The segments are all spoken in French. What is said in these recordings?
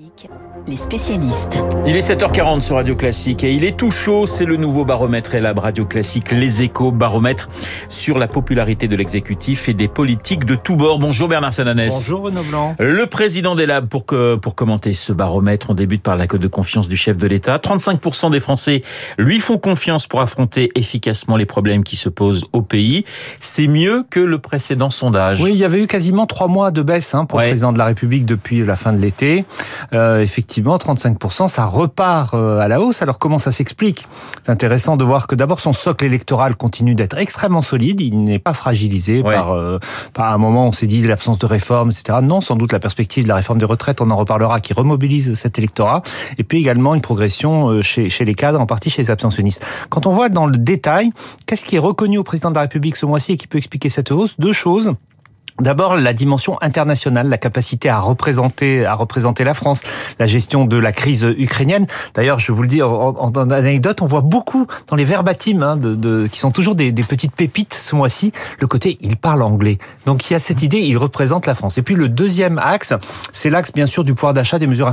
Classique, les spécialistes. Il est 7h40 sur Radio Classique et il est tout chaud, c'est le nouveau baromètre Elabe Radio Classique, les échos, baromètre sur la popularité de l'exécutif et des politiques de tous bords. Bonjour Bernard Sananès. Bonjour Renaud Blanc. Le président d'Elabe, pour commenter ce baromètre, on débute par la cote de confiance du chef de l'État. 35% des Français lui font confiance pour affronter efficacement les problèmes qui se posent au pays. C'est mieux que le précédent sondage. Oui, il y avait eu quasiment 3 mois de baisse pour le président de la République depuis la fin de l'été. Effectivement, 35%, ça repart à la hausse. Alors comment ça s'explique? C'est intéressant de voir que d'abord son socle électoral continue d'être extrêmement solide. Il n'est pas fragilisé par un moment on s'est dit l'absence de réforme, etc. Non, sans doute la perspective de la réforme des retraites, on en reparlera, qui remobilise cet électorat. Et puis également une progression chez les cadres, en partie chez les abstentionnistes. Quand on voit dans le détail, qu'est-ce qui est reconnu au président de la République ce mois-ci et qui peut expliquer cette hausse? Deux choses. D'abord, la dimension internationale, la capacité à représenter la France, la gestion de la crise ukrainienne. D'ailleurs, je vous le dis en anecdote, on voit beaucoup dans les verbatims qui sont toujours des petites pépites ce mois-ci, le côté il parle anglais. Donc il y a cette idée, il représente la France. Et puis le deuxième axe, c'est l'axe bien sûr du pouvoir d'achat, des mesures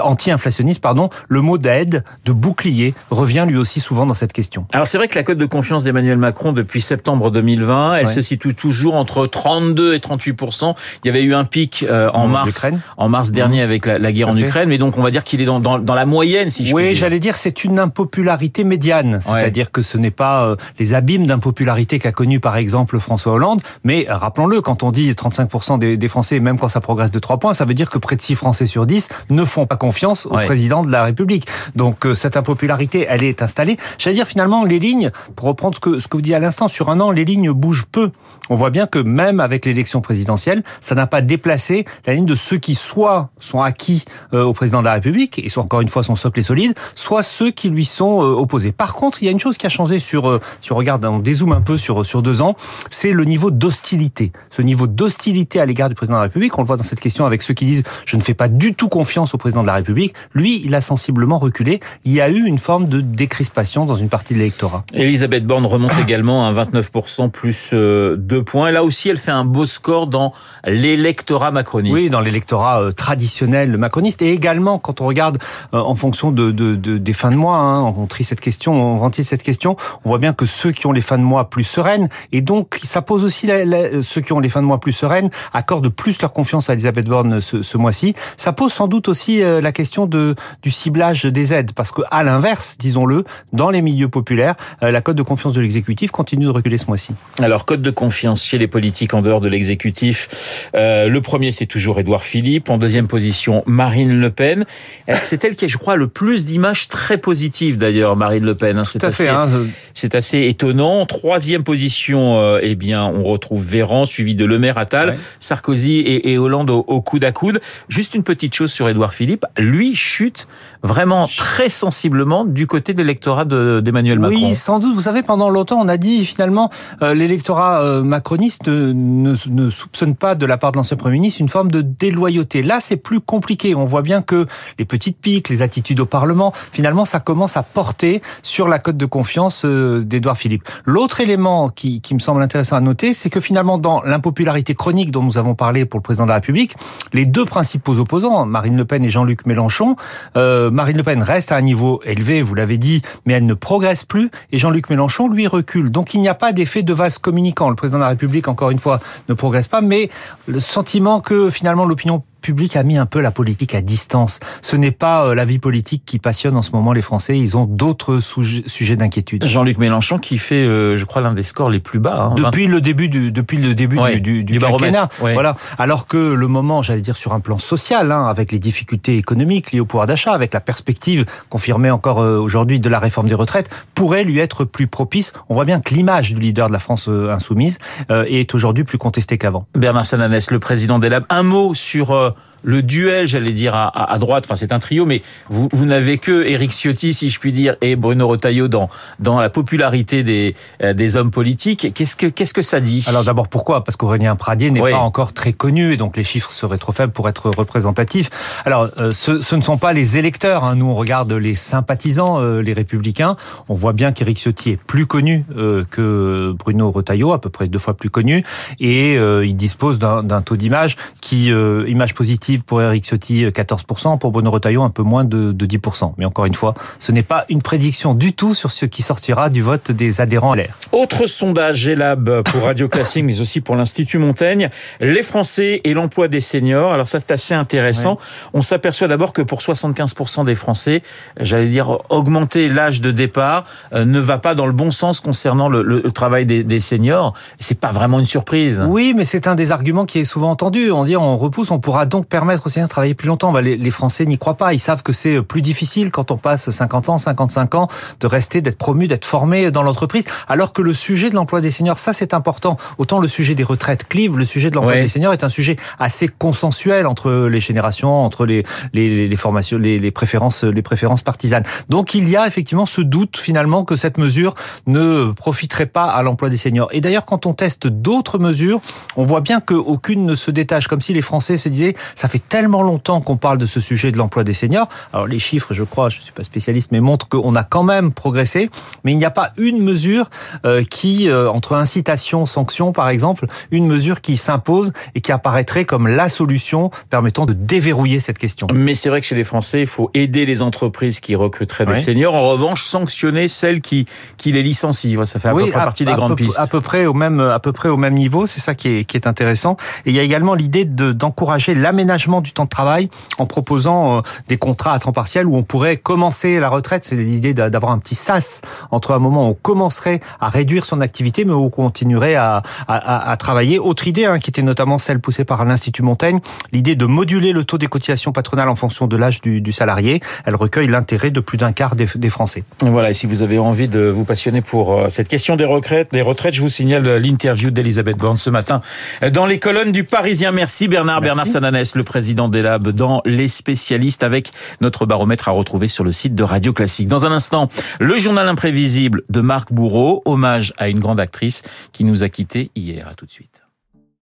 anti-inflationnistes. Le mot d'aide, de bouclier, revient lui aussi souvent dans cette question. Alors c'est vrai que la cote de confiance d'Emmanuel Macron depuis septembre 2020, elle se situe toujours entre 32 et 38%. Il y avait eu un pic en mars dernier avec la guerre en Ukraine, mais donc on va dire qu'il est dans la moyenne, si je puis dire. Oui, j'allais dire c'est une impopularité médiane, c'est-à-dire que ce n'est pas les abîmes d'impopularité qu'a connu par exemple François Hollande, mais rappelons-le, quand on dit 35% des Français, même quand ça progresse de 3 points, ça veut dire que près de 6 Français sur 10 ne font pas confiance au président de la République. Donc cette impopularité, elle est installée. J'allais dire finalement les lignes, pour reprendre ce que vous dites à l'instant, sur un an, les lignes bougent peu. On voit bien que même avec l'élection présidentielle, ça n'a pas déplacé la ligne de ceux qui soit sont acquis au président de la République, et soit encore une fois son socle est solide, soit ceux qui lui sont opposés. Par contre, il y a une chose qui a changé on dézoome un peu sur 2 ans, c'est le niveau d'hostilité. Ce niveau d'hostilité à l'égard du président de la République, on le voit dans cette question avec ceux qui disent je ne fais pas du tout confiance au président de la République, lui, il a sensiblement reculé. Il y a eu une forme de décrispation dans une partie de l'électorat. Elisabeth Borne remonte également à 29% plus 2 points. Et là aussi, elle fait un beau score dans l'électorat macroniste. Oui, dans l'électorat traditionnel macroniste. Et également, quand on regarde en fonction des fins de mois, on ventile cette question, on voit bien que ceux qui ont les fins de mois plus sereines, et donc ça pose aussi ceux qui ont les fins de mois plus sereines, accordent plus leur confiance à Elisabeth Borne ce mois-ci. Ça pose sans doute aussi la question du ciblage des aides. Parce que à l'inverse, disons-le, dans les milieux populaires, la cote de confiance de l'exécutif continue de reculer ce mois-ci. Alors, cote de confiance chez les politiques en dehors de l'exécutif. Le premier, c'est toujours Edouard Philippe. En deuxième position, Marine Le Pen. C'est elle qui a, je crois, le plus d'images très positives, d'ailleurs, Marine Le Pen. C'est assez étonnant. En troisième position, on retrouve Véran, suivi de Le Maire, Attal, Sarkozy et Hollande au coude à coude. Juste une petite chose sur Edouard Philippe. Lui chute vraiment très sensiblement du côté de l'électorat d'Emmanuel Macron. Oui, sans doute. Vous savez, pendant longtemps, on a dit, finalement, l'électorat macroniste ne soupçonne pas de la part de l'ancien Premier ministre une forme de déloyauté. Là, c'est plus compliqué. On voit bien que les petites piques, les attitudes au Parlement, finalement, ça commence à porter sur la cote de confiance d'Edouard Philippe. L'autre élément qui me semble intéressant à noter, c'est que finalement, dans l'impopularité chronique dont nous avons parlé pour le président de la République, les deux principaux opposants, Marine Le Pen et Jean-Luc Mélenchon, Marine Le Pen reste à un niveau élevé, vous l'avez dit, mais elle ne progresse plus, et Jean-Luc Mélenchon, lui, recule. Donc, il n'y a pas d'effet de vase communicant. Le président de la République, encore une fois, ne progresse pas, mais le sentiment que finalement l'opinion public a mis un peu la politique à distance. Ce n'est pas la vie politique qui passionne en ce moment les Français. Ils ont d'autres sujets d'inquiétude. Jean-Luc Mélenchon qui fait, je crois, l'un des scores les plus bas. Depuis le début du quinquennat. Voilà. Alors que le moment, j'allais dire, sur un plan social, avec les difficultés économiques liées au pouvoir d'achat, avec la perspective confirmée encore aujourd'hui de la réforme des retraites, pourrait lui être plus propice. On voit bien que l'image du leader de la France insoumise est aujourd'hui plus contestée qu'avant. Bernard Sananès, le président d'Elabe. Un mot sur le duel, j'allais dire, à droite, enfin c'est un trio, mais vous n'avez que Éric Ciotti, si je puis dire, et Bruno Retailleau dans la popularité des hommes politiques. Qu'est-ce que ça dit? Alors d'abord pourquoi? Parce qu'Aurélien Pradier n'est pas encore très connu, et donc les chiffres seraient trop faibles pour être représentatifs. Alors ce ne sont pas les électeurs, nous on regarde les sympathisants, les Républicains. On voit bien qu'Éric Ciotti est plus connu que Bruno Retailleau, à peu près 2 fois plus connu, et il dispose d'un taux d'image positive législatives pour Éric Ciotti 14%, pour Bruno Retailleau un peu moins de 10%. Mais encore une fois, ce n'est pas une prédiction du tout sur ce qui sortira du vote des adhérents à l'air. Autre sondage Elabe pour Radio Classique, mais aussi pour l'Institut Montaigne, les Français et l'emploi des seniors. Alors ça, c'est assez intéressant. Oui. On s'aperçoit d'abord que pour 75% des Français, j'allais dire augmenter l'âge de départ ne va pas dans le bon sens concernant le travail des seniors. C'est pas vraiment une surprise. Oui, mais c'est un des arguments qui est souvent entendu. On dit on repousse, on pourra donc permettre aux seniors de travailler plus longtemps. Bah, les Français n'y croient pas. Ils savent que c'est plus difficile quand on passe 50 ans, 55 ans, de rester, d'être promu, d'être formé dans l'entreprise. Alors que le sujet de l'emploi des seniors, ça c'est important. Autant le sujet des retraites clive, le sujet de l'emploi des seniors est un sujet assez consensuel entre les générations, entre les formations, les préférences partisanes. Donc il y a effectivement ce doute finalement que cette mesure ne profiterait pas à l'emploi des seniors. Et d'ailleurs, quand on teste d'autres mesures, on voit bien qu'aucune ne se détache. Comme si les Français se disaient, ça fait tellement longtemps qu'on parle de ce sujet de l'emploi des seniors. Alors les chiffres, je crois, je ne suis pas spécialiste, mais montrent qu'on a quand même progressé. Mais il n'y a pas une mesure qui, entre incitation, sanction par exemple, une mesure qui s'impose et qui apparaîtrait comme la solution permettant de déverrouiller cette question. Mais c'est vrai que chez les Français, il faut aider les entreprises qui recruteraient des seniors. En revanche, sanctionner celles qui les licencient. Ça fait à peu près partie des grandes pistes. À peu près au même niveau, c'est ça qui est intéressant. Et il y a également l'idée d'encourager l'aménagement du temps de travail en proposant des contrats à temps partiel où on pourrait commencer la retraite. C'est l'idée d'avoir un petit sas entre un moment où on commencerait à réduire son activité mais où on continuerait à travailler. Autre idée qui était notamment celle poussée par l'Institut Montaigne, l'idée de moduler le taux des cotisations patronales en fonction de l'âge du salarié. Elle recueille l'intérêt de plus d'un quart des Français. Voilà, et si vous avez envie de vous passionner pour cette question des retraites, je vous signale l'interview d'Elisabeth Borne ce matin dans les colonnes du Parisien. Merci Bernard Sananès, le président d'Elabe, dans Les Spécialistes, avec notre baromètre à retrouver sur le site de Radio Classique. Dans un instant, le journal imprévisible de Marc Bourreau, hommage à une grande actrice qui nous a quittés hier. À tout de suite.